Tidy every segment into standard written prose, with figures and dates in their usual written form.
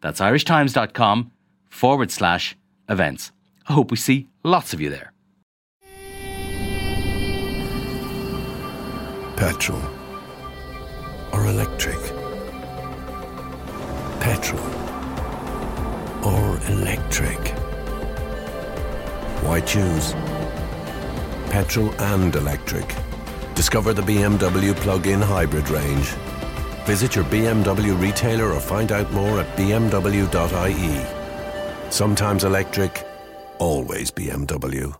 That's irishtimes.com/events. I hope we see lots of you there. Petrol or electric? Petrol or electric? Why choose? Petrol and electric. Discover the BMW plug-in hybrid range. Visit your BMW retailer or find out more at bmw.ie. Sometimes electric, always BMW.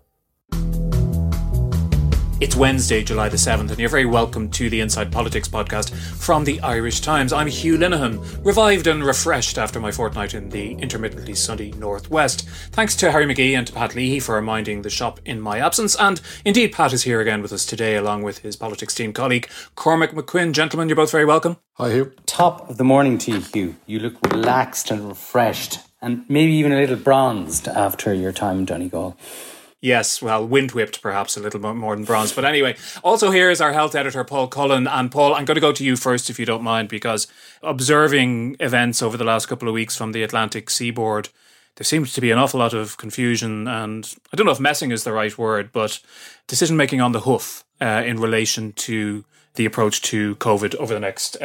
It's Wednesday, July the 7th, and you're very welcome to the Inside Politics podcast from the Irish Times. I'm Hugh Linehan, revived and refreshed after my fortnight in the intermittently sunny northwest. Thanks to Harry McGee and to Pat Leahy for minding the shop in my absence. And indeed, Pat is here again with us today, along with his politics team colleague, Cormac McQuinn. Gentlemen, you're both very welcome. Hi, Hugh. Top of the morning to you, Hugh. You look relaxed and refreshed, and maybe even a little bronzed after your time in Donegal. Yes, well, wind-whipped perhaps a little bit more than bronze. But anyway, also here is our health editor, Paul Cullen. And Paul, I'm going to go to you first, if you don't mind, because observing events over the last couple of weeks from the Atlantic seaboard, there seems to be an awful lot of confusion and, I don't know if messing is the right word, but decision-making on the hoof in relation to the approach to COVID over the next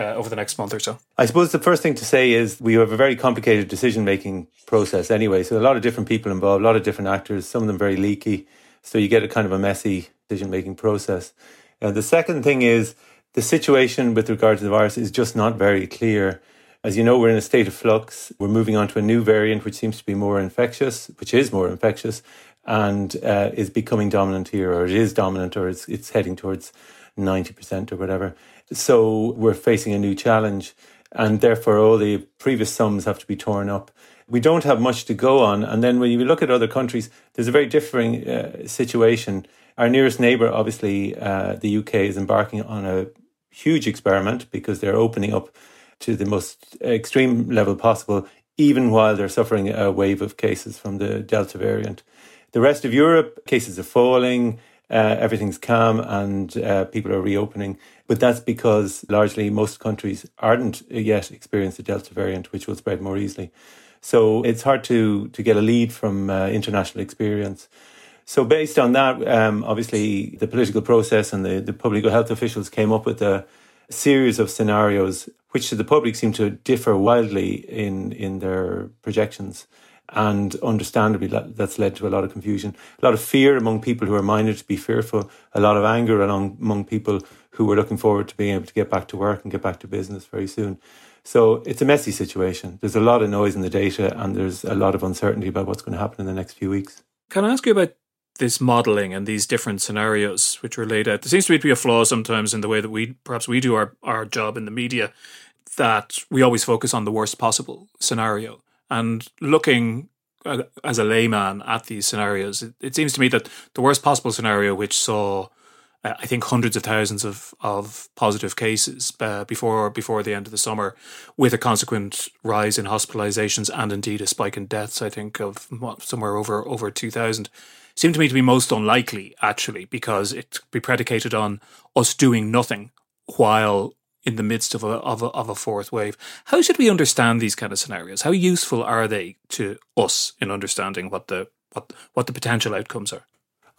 month or so. I suppose the first thing to say is we have a very complicated decision-making process anyway. So a lot of different people involved, a lot of different actors, some of them very leaky. So you get a kind of a messy decision-making process. The second thing is the situation with regard to the virus is just not very clear. As you know, we're in a state of flux. We're moving on to a new variant, which seems to be more infectious, which is more infectious, and is becoming dominant here, or it is dominant, or it's heading towards 90% or whatever. So we're facing a new challenge, and therefore all the previous sums have to be torn up. We don't have much to go on. And then when you look at other countries, there's a very differing situation. Our nearest neighbour, obviously, the UK, is embarking on a huge experiment because they're opening up to the most extreme level possible, even while they're suffering a wave of cases from the Delta variant. The rest of Europe, cases are falling. Everything's calm and people are reopening. But that's because largely most countries aren't yet experienced the Delta variant, which will spread more easily. So it's hard to get a lead from international experience. So based on that, obviously the political process and the public health officials came up with a series of scenarios which to the public seem to differ wildly in their projections. And understandably, that's led to a lot of confusion, a lot of fear among people who are minded to be fearful, a lot of anger among people who were looking forward to being able to get back to work and get back to business very soon. So it's a messy situation. There's a lot of noise in the data and there's a lot of uncertainty about what's going to happen in the next few weeks. Can I ask you about this modelling and these different scenarios which are laid out? There seems to be a flaw sometimes in the way that we do our job in the media, that we always focus on the worst possible scenario. And looking as a layman at these scenarios, it seems to me that the worst possible scenario, which saw, I think, hundreds of thousands of positive cases before the end of the summer, with a consequent rise in hospitalisations and indeed a spike in deaths, I think, of somewhere over 2,000, seemed to me to be most unlikely, actually, because it'd be predicated on us doing nothing while in the midst of a fourth wave. How should we understand these kind of scenarios? How useful are they to us in understanding what the potential outcomes are?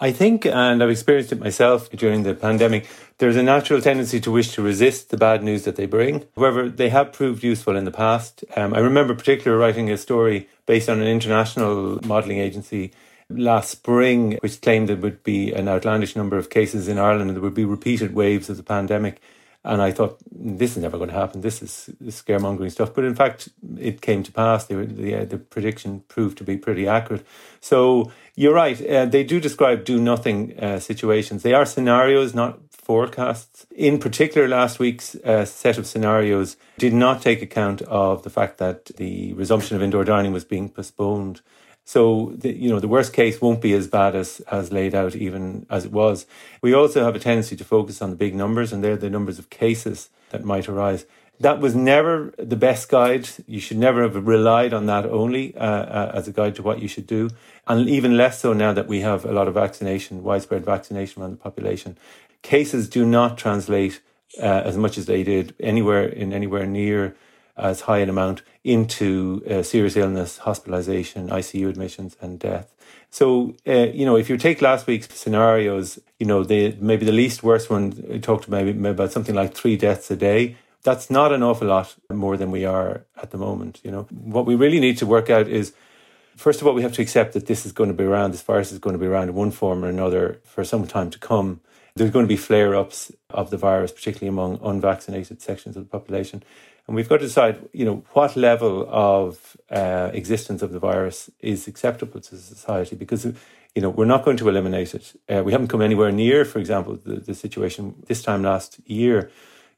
I think, and I've experienced it myself during the pandemic, there's a natural tendency to wish to resist the bad news that they bring. However, they have proved useful in the past. I remember particularly writing a story based on an international modelling agency last spring, which claimed there would be an outlandish number of cases in Ireland and there would be repeated waves of the pandemic. And I thought, this is never going to happen. This is scaremongering stuff. But in fact, it came to pass. The prediction proved to be pretty accurate. So you're right. They do describe do-nothing situations. They are scenarios, not forecasts. In particular, last week's set of scenarios did not take account of the fact that the resumption of indoor dining was being postponed. So, the worst case won't be as bad as laid out, even as it was. We also have a tendency to focus on the big numbers, and they're the numbers of cases that might arise. That was never the best guide. You should never have relied on that only as a guide to what you should do. And even less so now that we have a lot of widespread vaccination around the population. Cases do not translate as much as they did anywhere near as high an amount into serious illness, hospitalisation, ICU admissions and death. So, if you take last week's scenarios, maybe the least worst one talked maybe about something like 3 deaths a day. That's not an awful lot more than we are at the moment. What we really need to work out is, first of all, we have to accept that this virus is going to be around in one form or another for some time to come. There's going to be flare-ups of the virus, particularly among unvaccinated sections of the population. And we've got to decide, what level of existence of the virus is acceptable to society, because, we're not going to eliminate it. We haven't come anywhere near, for example, the situation this time last year.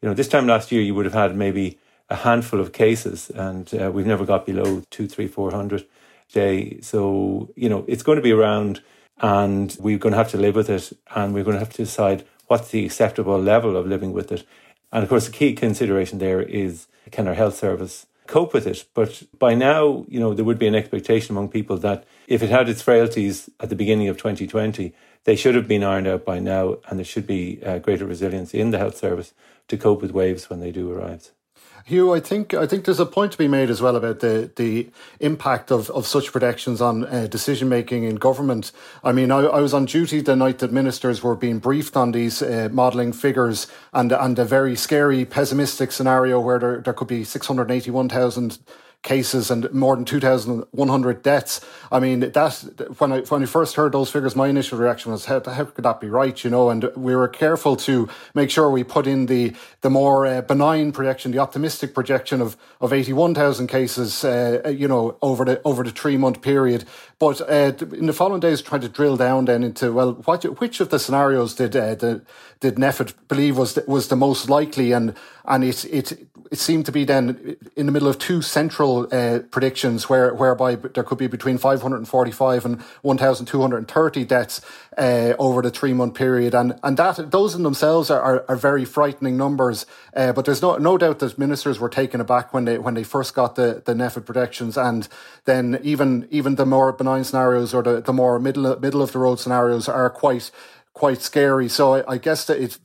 This time last year, you would have had maybe a handful of cases, and we've never got below 200, 300, 400 a day. So, it's going to be around, and we're going to have to live with it, and we're going to have to decide what's the acceptable level of living with it. And of course, the key consideration there is, can our health service cope with it? But by now, there would be an expectation among people that if it had its frailties at the beginning of 2020, they should have been ironed out by now, and there should be greater resilience in the health service to cope with waves when they do arrive. Hugh, I think there's a point to be made as well about the impact of such predictions on decision-making in government. I mean, I was on duty the night that ministers were being briefed on these modelling figures and a very scary, pessimistic scenario where there could be 681,000 cases and more than 2,100 deaths. I mean, that when I first heard those figures, my initial reaction was, how could that be right? And we were careful to make sure we put in the more benign projection, the optimistic projection of 81,000 cases, over the 3-month period. But in the following days, trying to drill down then into, well, which of the scenarios did Neffet believe was the most likely, and it seemed to be then in the middle of 2 central predictions whereby there could be between 545 and 1,230 deaths over the 3-month period, and that those in themselves are very frightening numbers. But there's no doubt that ministers were taken aback when they first got the Neffet predictions, and then even the more benign scenarios or the more middle of the road scenarios are quite scary. So I guess that it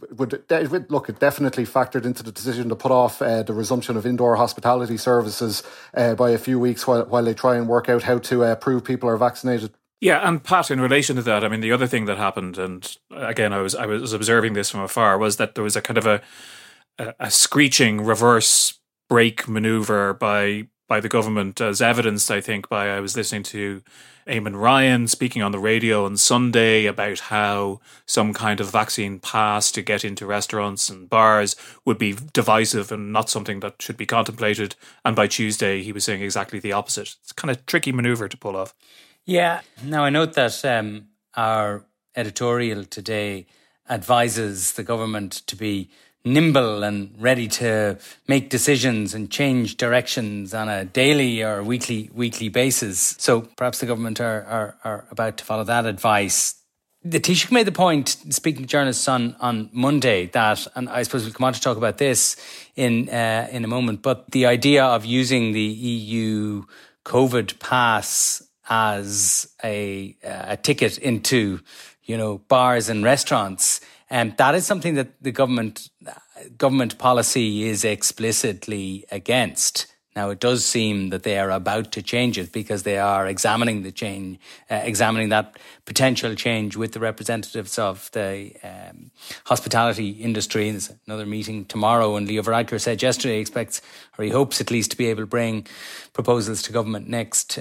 definitely factored into the decision to put off the resumption of indoor hospitality services by a few weeks while they try and work out how to prove people are vaccinated. Yeah, and Pat, in relation to that, I mean, the other thing that happened, and again, I was observing this from afar, was that there was a kind of a screeching reverse brake manoeuvre by the government, as evidenced, I think, I was listening to Eamon Ryan speaking on the radio on Sunday about how some kind of vaccine pass to get into restaurants and bars would be divisive and not something that should be contemplated. And by Tuesday, he was saying exactly the opposite. It's kind of tricky manoeuvre to pull off. Yeah. Now, I note that our editorial today advises the government to be nimble and ready to make decisions and change directions on a daily or weekly basis. So perhaps the government are about to follow that advice. The Taoiseach made the point, speaking to journalists on Monday, that, and I suppose we'll come on to talk about this in a moment, but the idea of using the EU COVID pass as a ticket into, bars and restaurants, and that is something that the government policy is explicitly against. Now, it does seem that they are about to change it because they are examining examining that potential change with the representatives of the hospitality industry. There's another meeting tomorrow, and Leo Varadkar said yesterday he expects, or he hopes at least, to be able to bring proposals to government next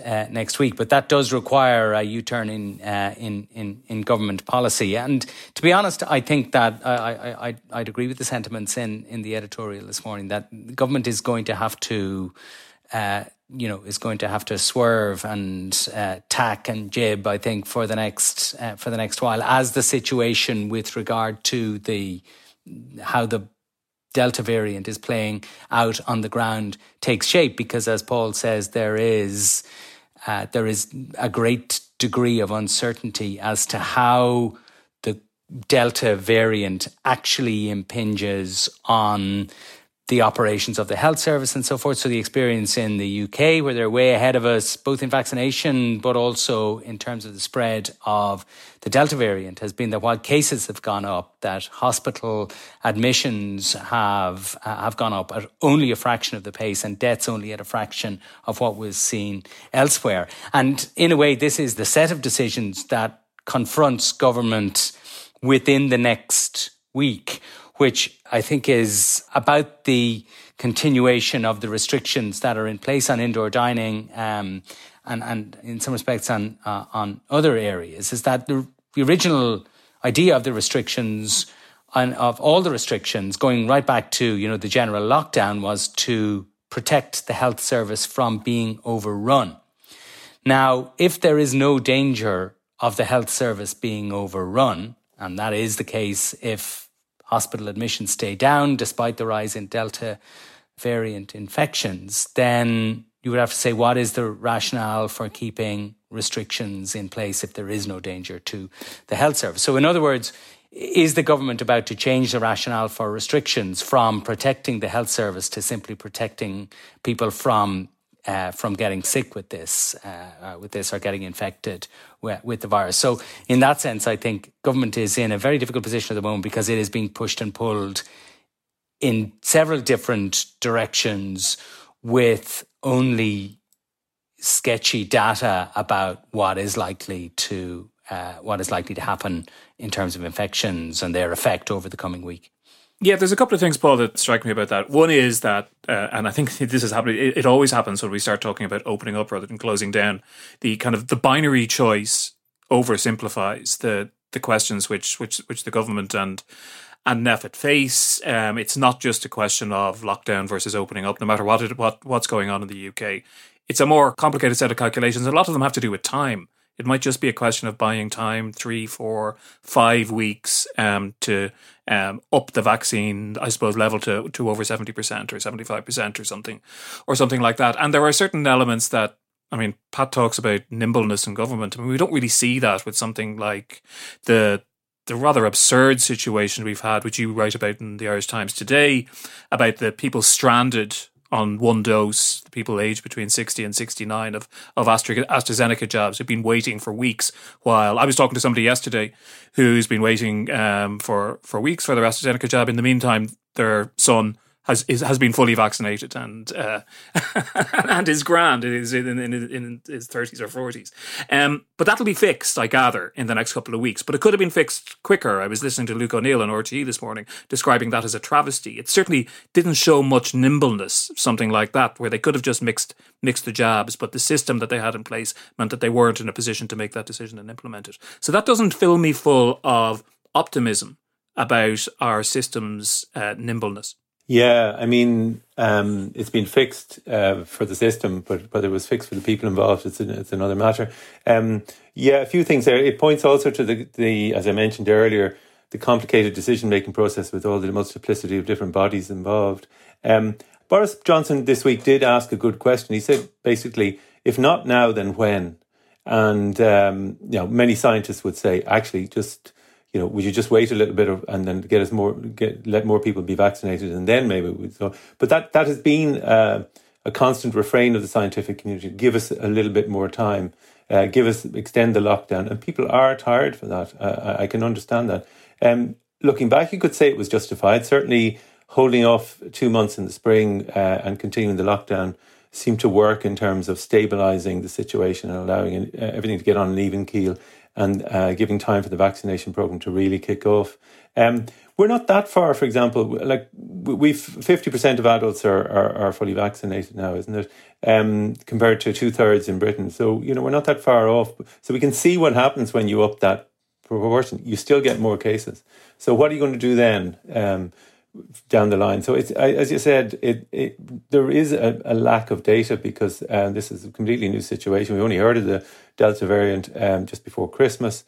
week. But that does require a U-turn in government policy. And to be honest, I think that I'd agree with the sentiments in the editorial this morning that the government is going to have to swerve and tack and jib, I think, for the next while, as the situation with regard to the how the Delta variant is playing out on the ground takes shape, because as Paul says, there is a great degree of uncertainty as to how the Delta variant actually impinges on the operations of the health service and so forth. So the experience in the UK, where they're way ahead of us, both in vaccination, but also in terms of the spread of the Delta variant, has been that while cases have gone up, that hospital admissions have gone up at only a fraction of the pace, and deaths only at a fraction of what was seen elsewhere. And in a way, this is the set of decisions that confronts government within the next week, which I think is about the continuation of the restrictions that are in place on indoor dining and in some respects on other areas, is that the original idea of the restrictions and of all the restrictions going right back to, you know, the general lockdown was to protect the health service from being overrun. Now, if there is no danger of the health service being overrun, and that is the case if hospital admissions stay down despite the rise in Delta variant infections, then you would have to say, what is the rationale for keeping restrictions in place if there is no danger to the health service? So in other words, is the government about to change the rationale for restrictions from protecting the health service to simply protecting people from getting sick with this or getting infected with the virus? So in that sense, I think government is in a very difficult position at the moment, because it is being pushed and pulled in several different directions with only sketchy data about what is likely to happen in terms of infections and their effect over the coming week. Yeah, there's a couple of things, Paul, that strike me about that. One is that, and I think this is happening, it always happens when we start talking about opening up rather than closing down, the kind of the binary choice oversimplifies the questions which the government and NEFIT face. It's not just a question of lockdown versus opening up, no matter what's going on in the UK. It's a more complicated set of calculations. A lot of them have to do with time. It might just be a question of buying time, 3, 4, 5 weeks to up the vaccine, I suppose, level to over 70% or 75% or something like that. And there are certain elements that, I mean, Pat talks about nimbleness in government. I mean, we don't really see that with something like the rather absurd situation we've had, which you write about in the Irish Times today, about the people stranded on one dose, the people aged between 60 and 69 of AstraZeneca jabs who've been waiting for weeks. While I was talking to somebody yesterday who's been waiting for weeks for their AstraZeneca jab. In the meantime, their son has been fully vaccinated and is grand. It is in his 30s or 40s. But that'll be fixed, I gather, in the next couple of weeks. But it could have been fixed quicker. I was listening to Luke O'Neill on RTE this morning describing that as a travesty. It certainly didn't show much nimbleness, something like that, where they could have just mixed the jabs, but the system that they had in place meant that they weren't in a position to make that decision and implement it. So that doesn't fill me full of optimism about our system's nimbleness. Yeah, I mean, it's been fixed for the system, but whether it was fixed for the people involved, it's another matter. A few things there. It points also to the as I mentioned earlier, the complicated decision-making process with all the multiplicity of different bodies involved. Boris Johnson this week did ask a good question. He said, basically, if not now, then when? And, many scientists would say, actually, would you just wait a little bit and then let more people be vaccinated, and then maybe we'd go. But that has been a constant refrain of the scientific community. Give us a little bit more time. Extend the lockdown. And people are tired for that. I can understand that. Looking back, you could say it was justified. Certainly holding off 2 months in the spring and continuing the lockdown seemed to work in terms of stabilising the situation and allowing everything to get on an even keel, and giving time for the vaccination programme to really kick off. We're not that far, for example. Like, we've 50% of adults are fully vaccinated now, isn't it? Compared to 2/3 in Britain. So, we're not that far off. So we can see what happens when you up that proportion. You still get more cases. So what are you going to do then down the line? So it's, as you said, there is a lack of data, because this is a completely new situation. We only heard of the Delta variant just before Christmas.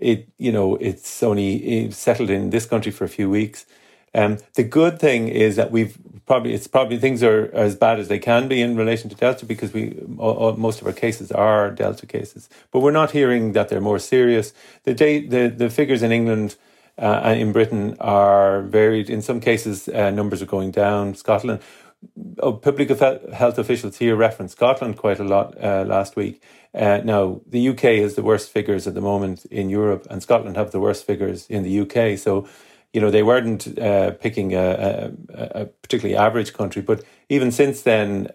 it's only settled in this country for a few weeks. The good thing is that it's probably things are as bad as they can be in relation to Delta, because most of our cases are Delta cases. But we're not hearing that they're more serious. The figures in England and in Britain are varied. In some cases, numbers are going down. Scotland, public health officials here referenced Scotland quite a lot last week. Now, the UK has the worst figures at the moment in Europe, and Scotland have the worst figures in the UK. So, they weren't picking a particularly average country, but even since then,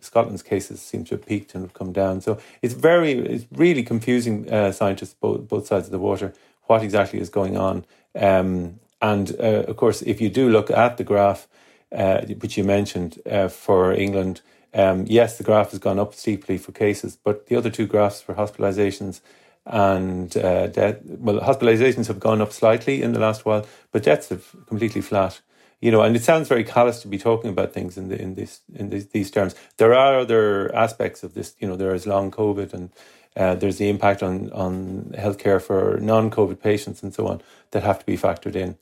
Scotland's cases seem to have peaked and have come down. So it's really confusing scientists, both sides of the water, what exactly is going on. And of course, if you do look at the graph, which you mentioned for England, yes, the graph has gone up steeply for cases, but the other two graphs for hospitalisations and death. Well, hospitalizations have gone up slightly in the last while, but deaths have completely flat. And it sounds very callous to be talking about things in these terms. There are other aspects of this. There is long COVID, and there's the impact on healthcare for non-COVID patients and so on that have to be factored in.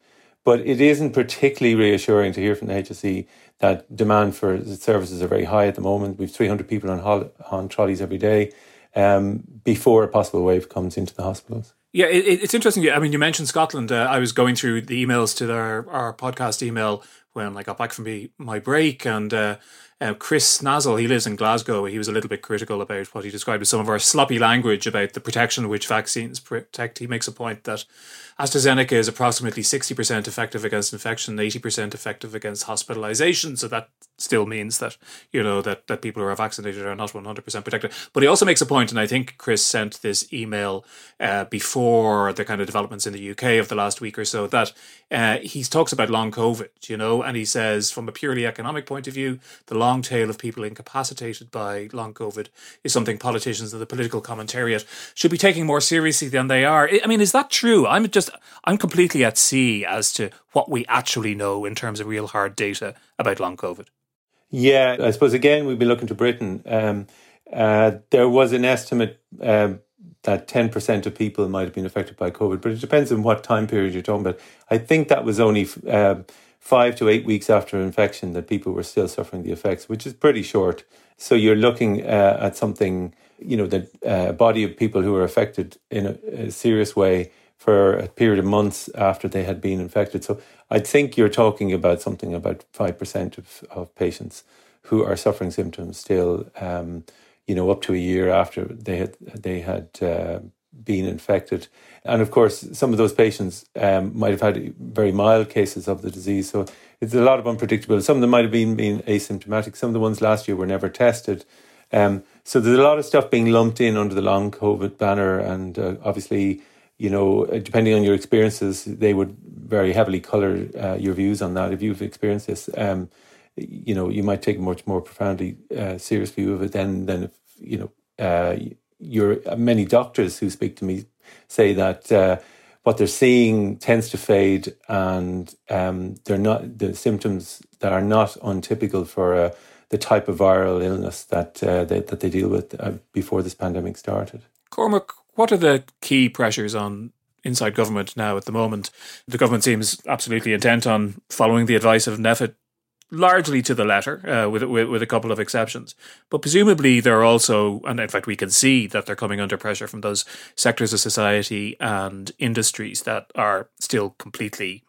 But it isn't particularly reassuring to hear from the HSE that demand for services are very high at the moment. We've 300 people on trolleys every day. Before a possible wave comes into the hospitals. Yeah, it's interesting. I mean, you mentioned Scotland. I was going through the emails to our podcast email when I got back from my break, and Chris Snazle, he lives in Glasgow, he was a little bit critical about what he described as some of our sloppy language about the protection which vaccines protect. He makes a point that AstraZeneca is approximately 60% effective against infection, 80% effective against hospitalisation. So that still means that, that people who are vaccinated are not 100% protected. But he also makes a point, and I think Chris sent this email before the kind of developments in the UK of the last week or so, that he talks about long COVID, and he says from a purely economic point of view, the long tail of people incapacitated by long COVID is something politicians and the political commentariat should be taking more seriously than they are. I mean, is that true? I'm completely at sea as to what we actually know in terms of real hard data about long COVID. Yeah, I suppose, again, we'd be looking to Britain. There was an estimate that 10% of people might have been affected by COVID, but it depends on what time period you're talking about. I think that was only 5 to 8 weeks after infection that people were still suffering the effects, which is pretty short. So you're looking at something, that body of people who were affected in a serious way for a period of months after they had been infected. So I think you're talking about something about 5% of patients who are suffering symptoms still, up to a year after they had been infected. And of course, some of those patients might have had very mild cases of the disease. So it's a lot of unpredictability. Some of them might have been asymptomatic. Some of the ones last year were never tested. So there's a lot of stuff being lumped in under the long COVID banner. And obviously, depending on your experiences, they would very heavily colour your views on that. If you've experienced this, you might take a much more profoundly serious view of it than if, many doctors who speak to me say that what they're seeing tends to fade, and they're not the symptoms that are not untypical for the type of viral illness that that they deal with before this pandemic started. Cormac, what are the key pressures on inside government now at the moment? The government seems absolutely intent on following the advice of Nefit largely to the letter, with a couple of exceptions. But presumably there are also, and in fact we can see that they're coming under pressure from those sectors of society and industries that are still completely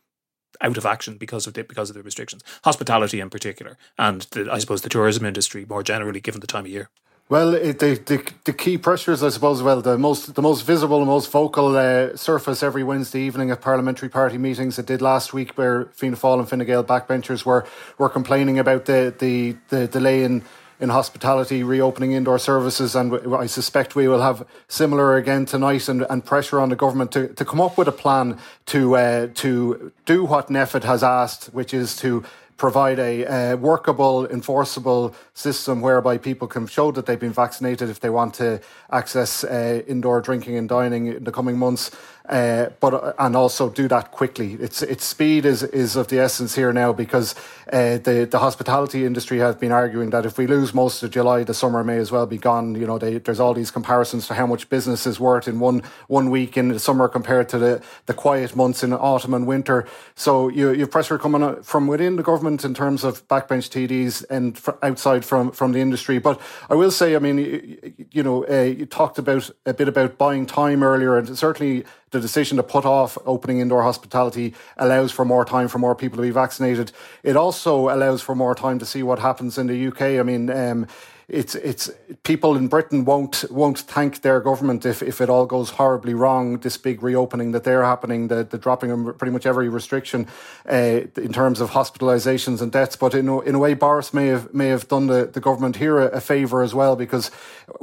out of action because of the restrictions. Hospitality in particular, and I suppose the tourism industry more generally, given the time of year. Well, the key pressures, I suppose, the most visible and most vocal surface every Wednesday evening at parliamentary party meetings it did last week, where Fianna Fáil and Fine Gael backbenchers were complaining about the delay in hospitality, reopening indoor services, and I suspect we will have similar again tonight, and pressure on the government to come up with a plan to do what Nefit has asked, which is to provide a workable, enforceable system whereby people can show that they've been vaccinated if they want to access indoor drinking and dining in the coming months. and also do that quickly. Its speed is of the essence here now, because the hospitality industry have been arguing that if we lose most of July, the summer may as well be gone. You know, there's all these comparisons to how much business is worth in one week in the summer compared to the quiet months in autumn and winter. So you've pressure coming from within the government in terms of backbench TDs, and outside from the industry. But I will say, I mean, you talked a bit about buying time earlier, and certainly the decision to put off opening indoor hospitality allows for more time for more people to be vaccinated. It also allows for more time to see what happens in the UK. I mean, it's people in Britain won't thank their government if it all goes horribly wrong. This big reopening that they're happening, the dropping of pretty much every restriction in terms of hospitalisations and deaths. But in a way, Boris may have done the government here a favour as well, because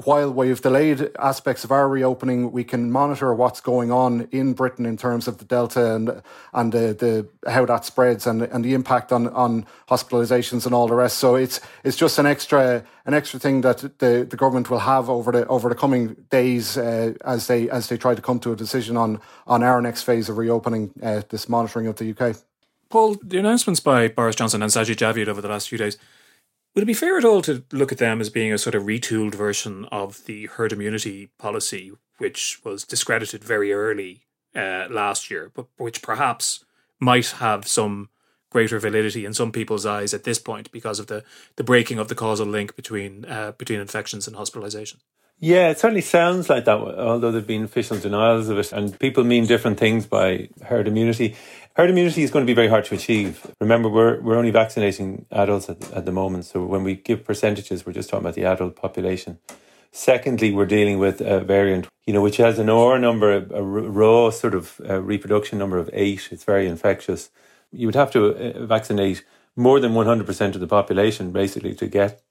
while we've delayed aspects of our reopening, we can monitor what's going on in Britain in terms of the Delta and the how that spreads and the impact on hospitalisations and all the rest. So it's just an extra thing that the government will have over the coming days as they try to come to a decision on our next phase of reopening, this monitoring of the UK. Paul, the announcements by Boris Johnson and Sajid Javid over the last few days, would it be fair at all to look at them as being a sort of retooled version of the herd immunity policy, which was discredited very early last year, but which perhaps might have some greater validity in some people's eyes at this point because of the breaking of the causal link between infections and hospitalisation? Yeah, it certainly sounds like that, although there have been official denials of it, and people mean different things by herd immunity. Herd immunity is going to be very hard to achieve. Remember, we're only vaccinating adults at the moment, so when we give percentages, we're just talking about the adult population. Secondly, we're dealing with a variant, which has an R number, a raw sort of reproduction number of 8. It's very infectious. You would have to vaccinate more than 100% of the population, basically, to get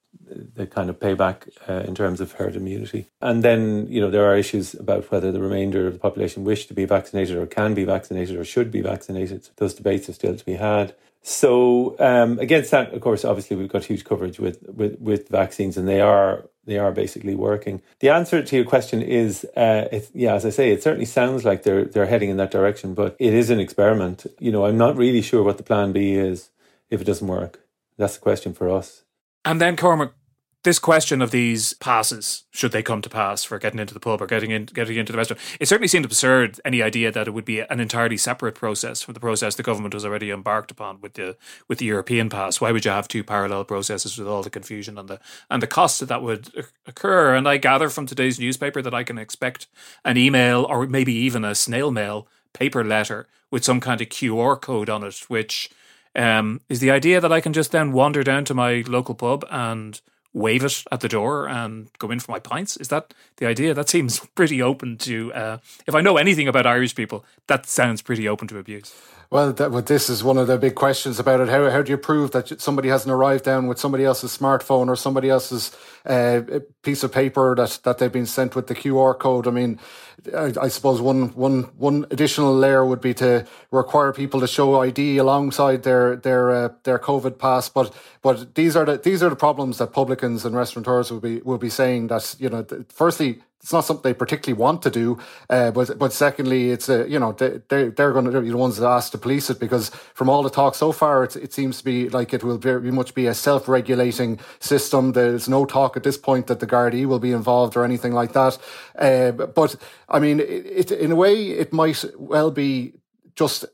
the kind of payback in terms of herd immunity. And then, there are issues about whether the remainder of the population wish to be vaccinated or can be vaccinated or should be vaccinated. Those debates are still to be had. So against that, of course, obviously, we've got huge coverage with vaccines, and they are basically working. The answer to your question is, as I say, it certainly sounds like they're heading in that direction, but it is an experiment. I'm not really sure what the plan B is if it doesn't work. That's the question for us. And then, Cormac, this question of these passes, should they come to pass for getting into the pub or getting into the restaurant, it certainly seemed absurd, any idea that it would be an entirely separate process from the process the government has already embarked upon with the European pass. Why would you have two parallel processes with all the confusion and the costs that would occur? And I gather from today's newspaper that I can expect an email or maybe even a snail mail paper letter with some kind of QR code on it, which is the idea that I can just then wander down to my local pub and wave it at the door and go in for my pints? Is that the idea? That seems pretty open to, if I know anything about Irish people, that sounds pretty open to abuse. Well, this is one of the big questions about it. How do you prove that somebody hasn't arrived down with somebody else's smartphone or somebody else's piece of paper that they've been sent with the QR code? I mean, I suppose one additional layer would be to require people to show ID alongside their COVID pass. But these are the problems that publicans and restaurateurs will be saying that, firstly, it's not something they particularly want to do, but secondly, it's they're going to be the ones that ask to police it, because from all the talk so far, it seems to be like it will very much be a self-regulating system. There's no talk at this point that the Gardaí will be involved or anything like that. But I mean, it in a way, it might well be just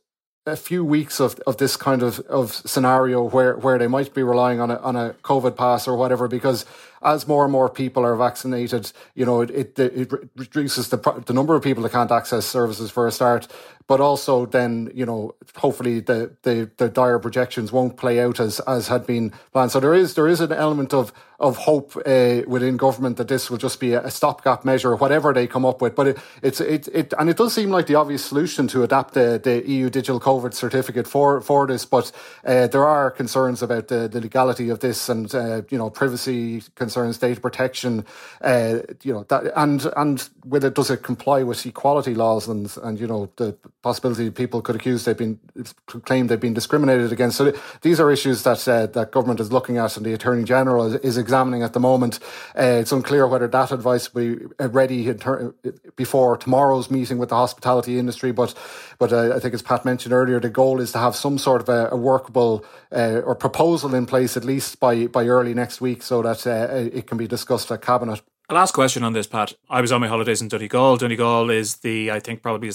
a few weeks of this kind of scenario where they might be relying on a COVID pass or whatever, because as more and more people are vaccinated, it reduces the number of people that can't access services for a start. But also then, hopefully the dire projections won't play out as had been planned. So there is an element of hope within government that this will just be a stopgap measure, whatever they come up with. But it it does seem like the obvious solution to adapt the EU digital COVID certificate for this. But there are concerns about the legality of this and privacy concerns concerns data protection, and whether does it comply with equality laws and you know the possibility people could claim they've been discriminated against. So these are issues that that government is looking at, and the Attorney General is examining at the moment. It's unclear whether that advice will be ready before tomorrow's meeting with the hospitality industry, but I think, as Pat mentioned earlier, the goal is to have some sort of a workable or proposal in place at least by early next week, so that it can be discussed at Cabinet. A last question on this, Pat. I was on my holidays in Donegal. Donegal is the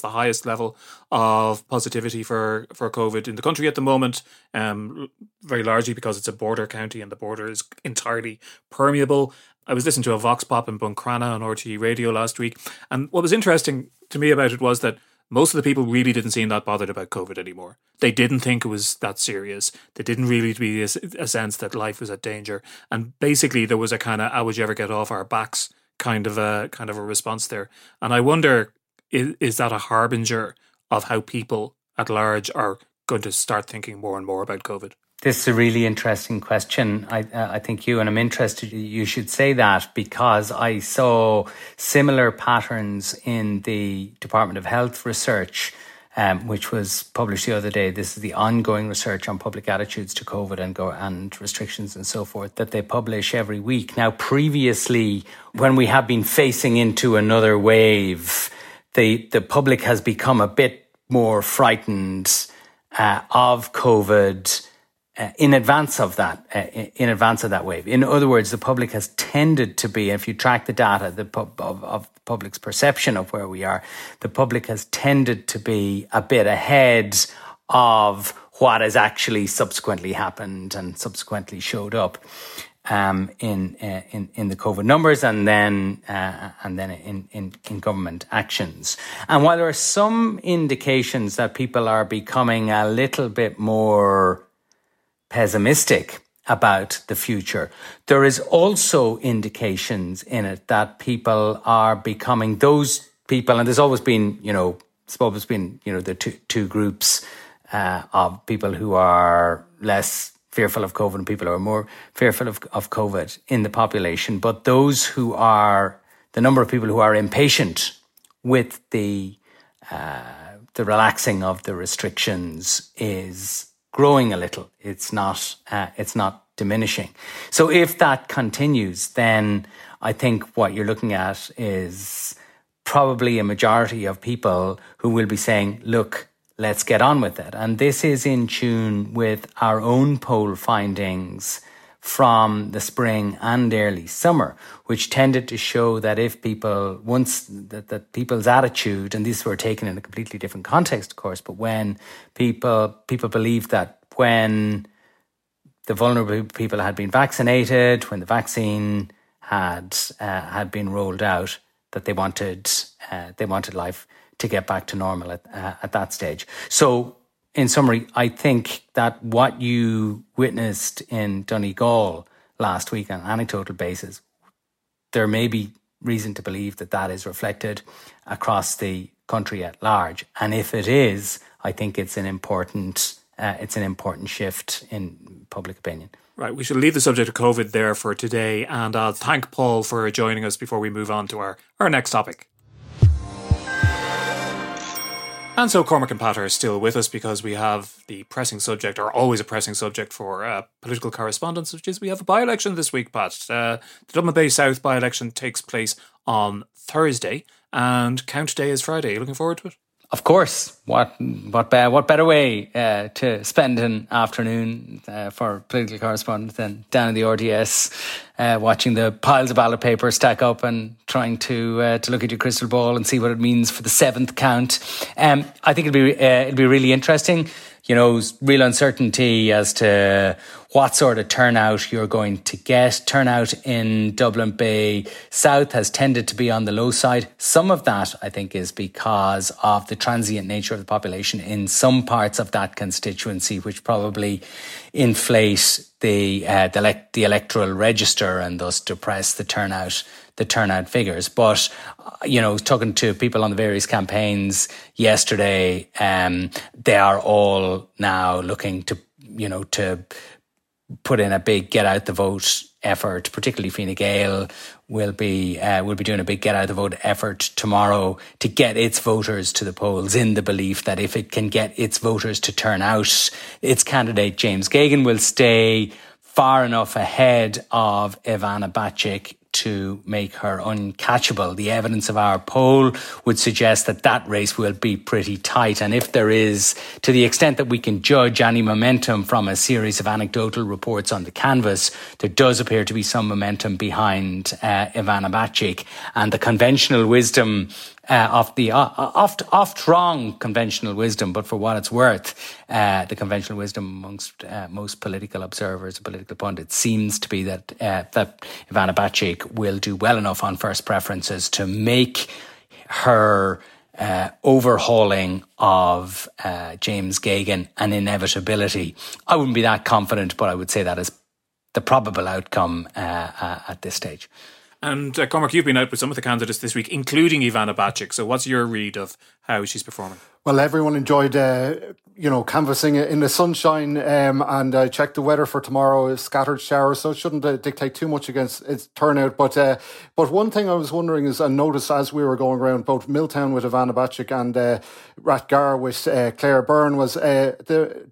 highest level of positivity for COVID in the country at the moment, very largely because it's a border county and the border is entirely permeable. I was listening to a Vox Pop in Bunkrana on RTE Radio last week, and what was interesting to me about it was that most of the people really didn't seem that bothered about COVID anymore. They didn't think it was that serious. There didn't really be a sense that life was at danger. And basically there was a kind of, how would you ever get off our backs kind of a response there. And I wonder, is that a harbinger of how people at large are going to start thinking more and more about COVID? This is a really interesting question, I think, Hugh, and I'm interested you should say that, because I saw similar patterns in the Department of Health research, which was published the other day. This is the ongoing research on public attitudes to COVID and restrictions and so forth that they publish every week. Now, previously, when we have been facing into another wave, the public has become a bit more frightened of COVID in advance of that wave. In other words, the public has tended to be, if you track the data of the public's perception of where we are, the public has tended to be a bit ahead of what has actually subsequently happened and subsequently showed up in the COVID numbers and then in government actions. And while there are some indications that people are becoming a little bit more pessimistic about the future, there is also indications in it that people are becoming those people, and there's always been, the two groups of people who are less fearful of COVID and people who are more fearful of COVID in the population. But those who are, the number of people who are impatient with the relaxing of the restrictions is growing a little. It's not diminishing. So if that continues, then I think what you're looking at is probably a majority of people who will be saying, look, let's get on with it. And this is in tune with our own poll findings from the spring and early summer, which tended to show that that people's attitude, and these were taken in a completely different context, of course, but when people believed that when the vulnerable people had been vaccinated, when the vaccine had been rolled out, that they wanted life to get back to normal at that stage. So, in summary, I think that what you witnessed in Donegal last week on an anecdotal basis, there may be reason to believe that that is reflected across the country at large. And if it is, I think it's an important shift in public opinion. Right, we should leave the subject of COVID there for today, and I'll thank Paul for joining us before we move on to our next topic. And so Cormac and Pat are still with us because we have the pressing subject, or always a pressing subject, for political correspondence, which is we have a by-election this week, Pat. The Dublin Bay South by-election takes place on Thursday and count day is Friday. Are you looking forward to it? Of course. What better way to spend an afternoon for political correspondence than down in the RDS watching the piles of ballot paper stack up and trying to look at your crystal ball and see what it means for the seventh count. I think it'll be really interesting. You know, real uncertainty as to what sort of turnout you're going to get. Turnout in Dublin Bay South has tended to be on the low side. Some of that, I think, is because of the transient nature of the population in some parts of that constituency, which probably inflate the electoral register and thus depress the turnout figures. But, you know, talking to people on the various campaigns yesterday, they are all now looking to put in a big get out the vote effort, particularly Fine Gael, will be doing a big get out of the vote effort tomorrow to get its voters to the polls, in the belief that if it can get its voters to turn out, its candidate James Geoghegan will stay far enough ahead of Ivana Bacik to make her uncatchable. The evidence of our poll would suggest that that race will be pretty tight. And if there is, to the extent that we can judge any momentum from a series of anecdotal reports on the canvas, there does appear to be some momentum behind Ivana Bacik. And the conventional wisdom, oft wrong conventional wisdom, but for what it's worth, the conventional wisdom amongst most political observers and political pundits seems to be that Ivana Bacik will do well enough on first preferences to make her overhauling of James Geoghegan an inevitability. I wouldn't be that confident, but I would say that is the probable outcome at this stage. And Cormac, you've been out with some of the candidates this week, including Ivana Bacik. So what's your read of how she's performing? Well, everyone enjoyed, canvassing in the sunshine, and I checked the weather for tomorrow, scattered showers, so it shouldn't dictate too much against its turnout. But one thing I was wondering is, I noticed as we were going around both Milltown with Ivana Bacik and Ratgar with Clare Byrne, was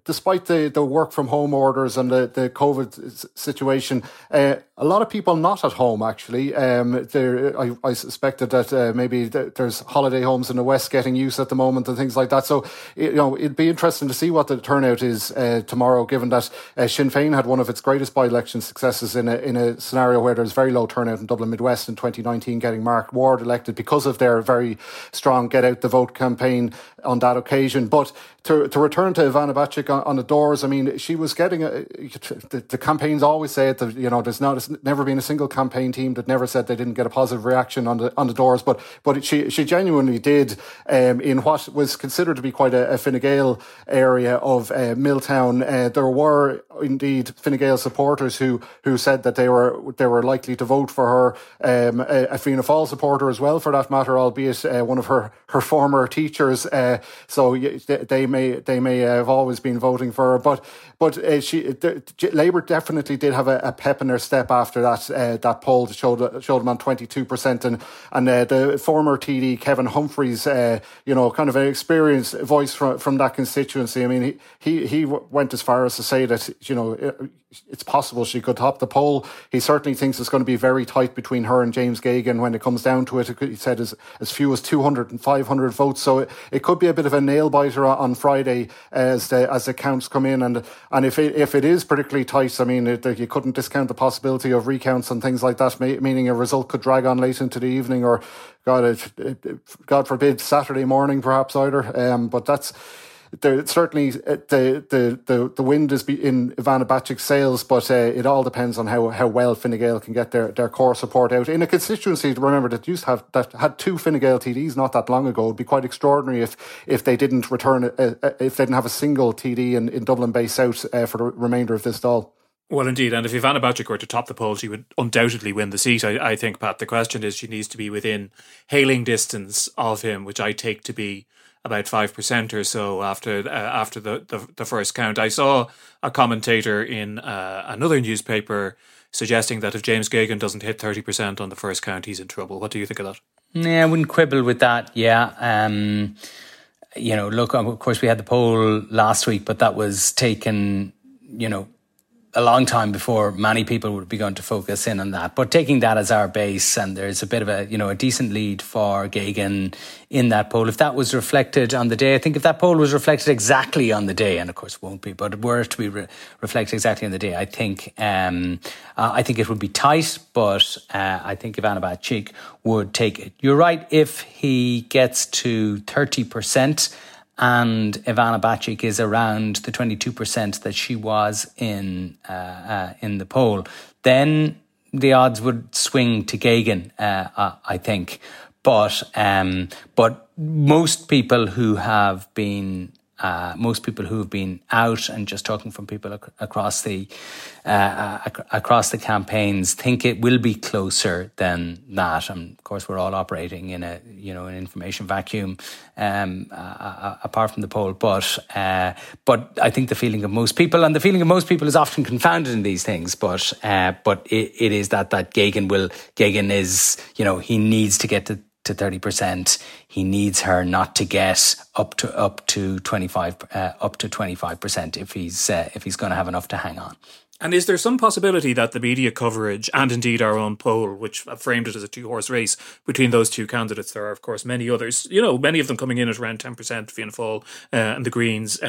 despite the work from home orders and the COVID situation, a lot of people not at home, actually. I suspected that maybe there's holiday homes in the West getting used at the moment and things like that. So, it'd be interesting to see what the turnout is tomorrow, given that Sinn Féin had one of its greatest by-election successes in a scenario where there's very low turnout in Dublin Midwest in 2019, getting Mark Ward elected because of their very strong get-out-the-vote campaign on that occasion. But to return to Ivana Bacik on the doors, I mean, she was getting... The campaigns always say it, it's never been a single campaign team that never said they didn't get a positive reaction on the doors, but she genuinely did, in what was considered to be quite a Fine Gael area of Milltown. There were indeed Fine Gael supporters who said that they were likely to vote for her, a Fianna Fáil supporter as well, for that matter, albeit one of her former teachers. So they may have always been voting for her, but Labour definitely did have a pep in their step after that poll that showed them on 22%, and the former TD Kevin Humphreys, kind of an experienced voice from that constituency. I mean, he went as far as to say that it's possible she could top the poll. He certainly thinks it's going to be very tight between her and James Geoghegan when it comes down to it. He said as few as 200 and 500 votes, so it could be a bit of a nail biter on Friday as the counts come in, and if it is particularly tight, I mean, you couldn't discount the possibility of recounts and things like that, meaning a result could drag on late into the evening, or God forbid, Saturday morning perhaps either. But that's... Certainly, the wind is in Ivana Bacik's sails, but it all depends on how well Fine Gael can get their core support out in a constituency. Remember that had two Fine Gael TDs not that long ago. It'd be quite extraordinary if they didn't have a single TD in Dublin Bay South for the remainder of this doll. Well, indeed, and if Ivana Bacik were to top the poll, she would undoubtedly win the seat, I think, Pat. The question is, she needs to be within hailing distance of him, which I take to be about 5% or so after the first count. I saw a commentator in another newspaper suggesting that if James Geoghegan doesn't hit 30% on the first count, he's in trouble. What do you think of that? Yeah, I wouldn't quibble with that, yeah. Look, of course, we had the poll last week, but that was taken, a long time before many people would have begun to focus in on that. But taking that as our base, and there's a bit of a decent lead for Geoghegan in that poll. If that was reflected on the day, I think if that poll was reflected exactly on the day, and of course it won't be, but were it to be reflected exactly on the day, I think it would be tight, but I think Ivana Bacik would take it. You're right, if he gets to 30%, and Ivana Bacik is around the 22% that she was in the poll, then the odds would swing to Geoghegan, I think. But most people who have been most people who have been out, and just talking from people across the campaigns, think it will be closer than that. And of course, we're all operating in an information vacuum, apart from the poll. But I think the feeling of most people, and the feeling of most people is often confounded in these things. But it is that Geoghegan is, he needs to get to 30%. He needs her not to get up to 25% if he's going to have enough to hang on. And is there some possibility that the media coverage, and indeed our own poll, which framed it as a two-horse race between those two candidates — there are, of course, many others, many of them coming in at around 10%, Fianna Fáil and the Greens,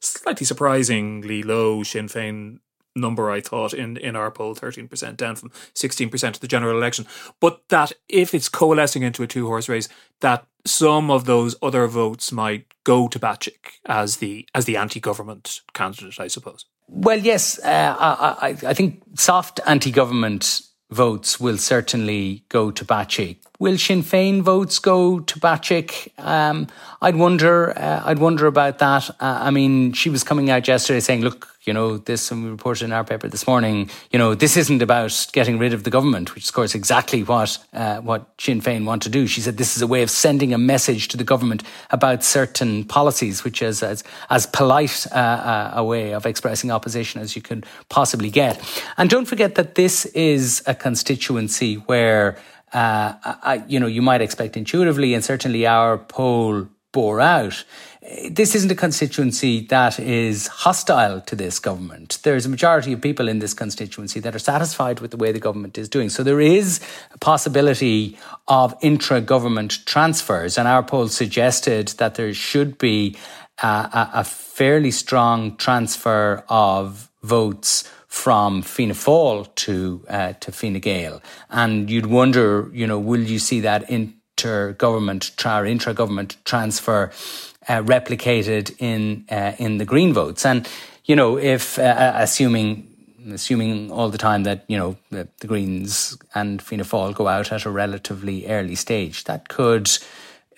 slightly surprisingly low Sinn Féin number, I thought, in our poll, 13%, down from 16% to the general election — but that if it's coalescing into a two-horse race, that some of those other votes might go to Bacik as the anti-government candidate, I suppose. Well, yes, I think soft anti-government votes will certainly go to Bacik. Will Sinn Féin votes go to Bacik? I'd wonder about that. I mean, she was coming out yesterday saying, look, this, and we reported in our paper this morning, this isn't about getting rid of the government, which is, of course, exactly what Sinn Féin want to do. She said this is a way of sending a message to the government about certain policies, which is as polite a way of expressing opposition as you could possibly get. And don't forget that this is a constituency where, you might expect intuitively, and certainly our poll bore out, this isn't a constituency that is hostile to this government. There's a majority of people in this constituency that are satisfied with the way the government is doing. So there is a possibility of intra-government transfers. And our poll suggested that there should be a fairly strong transfer of votes from Fianna Fáil to Fine Gael. And you'd wonder, will you see that intra-government transfer replicated in the Green votes? And if assuming all the time that the Greens and Fianna Fáil go out at a relatively early stage, that could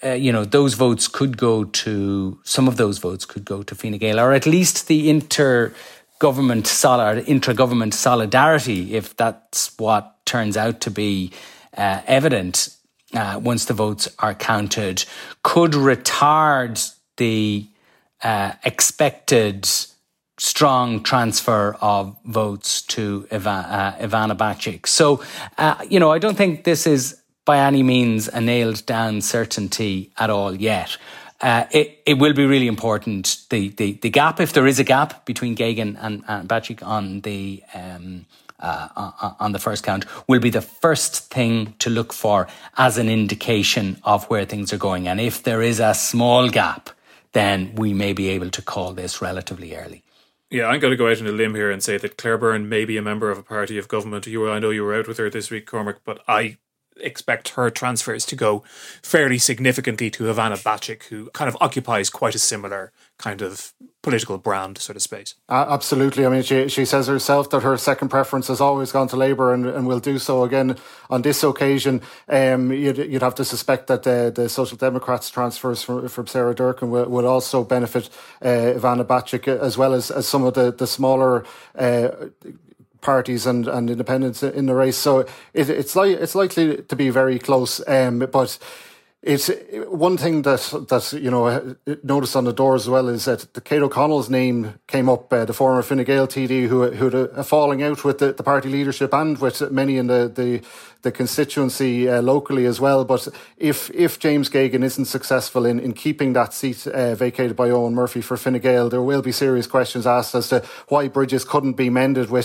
some of those votes could go to Fine Gael, or at least the intra-government solidarity, if that's what turns out to be evident once the votes are counted, could retard the expected strong transfer of votes to Ivana Bacik. So, I don't think this is by any means a nailed-down certainty at all yet. It will be really important, the gap, if there is a gap, between Geoghegan and Bacik on the first count, will be the first thing to look for as an indication of where things are going. And if there is a small gap, then we may be able to call this relatively early. Yeah, I'm going to go out on a limb here and say that Clare Byrne may be a member of a party of government. I know you were out with her this week, Cormac, but I expect her transfers to go fairly significantly to Ivana Bacik, who kind of occupies quite a similar kind of political brand sort of space. Absolutely. I mean, she says herself that her second preference has always gone to Labour and will do so again on this occasion. You'd have to suspect that the Social Democrats' transfers from Sarah Durkin will also benefit Ivana Bacik, as well as some of the smaller parties and independents in the race. So it's likely to be very close. But it's one thing that noticed on the door as well is that the Kate O'Connell's name came up, the former Fine Gael TD who had a falling out with the party leadership and with many in the constituency locally as well. But if James Geoghegan isn't successful in keeping that seat vacated by Owen Murphy for Fine Gael, there will be serious questions asked as to why bridges couldn't be mended with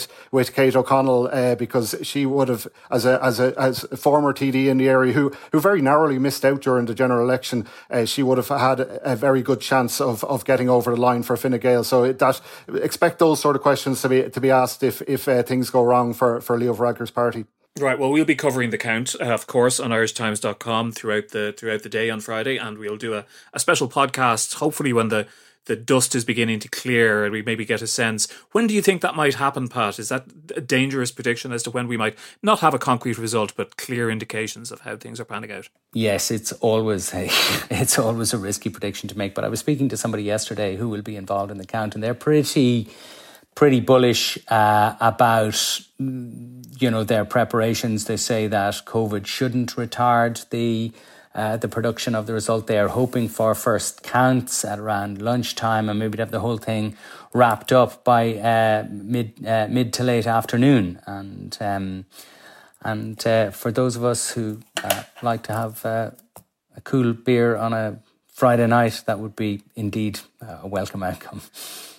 Kate O'Connell, because she would have, as a former TD in the area who very narrowly missed out during the general election, she would have had a very good chance of getting over the line for Fine Gael. So expect those sort of questions to be asked if things go wrong for Leo Varadkar's party. Right, well, we'll be covering the count, of course, on irishtimes.com throughout the day on Friday, and we'll do a special podcast, hopefully when the the dust is beginning to clear and we maybe get a sense. When do you think that might happen, Pat? Is that a dangerous prediction as to when we might not have a concrete result, but clear indications of how things are panning out? Yes, it's always a risky prediction to make. But I was speaking to somebody yesterday who will be involved in the count, and they're pretty bullish about, you know, their preparations. They say that COVID shouldn't retard the production of the result. They are hoping for first counts at around lunchtime and maybe to have the whole thing wrapped up by mid to late afternoon. And for those of us who like to have a cool beer on a Friday night, that would be indeed a welcome outcome.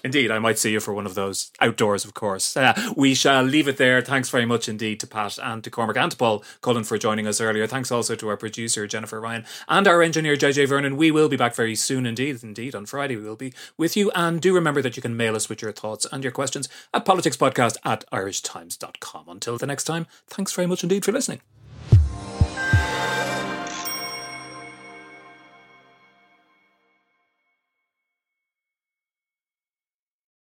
Indeed, I might see you for one of those outdoors, of course. We shall leave it there. Thanks very much indeed to Pat and to Cormac and to Paul Cullen for joining us earlier. Thanks also to our producer, Jennifer Ryan, and our engineer, JJ Vernon. We will be back very soon indeed. Indeed, on Friday we will be with you. And do remember that you can mail us with your thoughts and your questions at politicspodcast@irishtimes.com. Until the next time, thanks very much indeed for listening.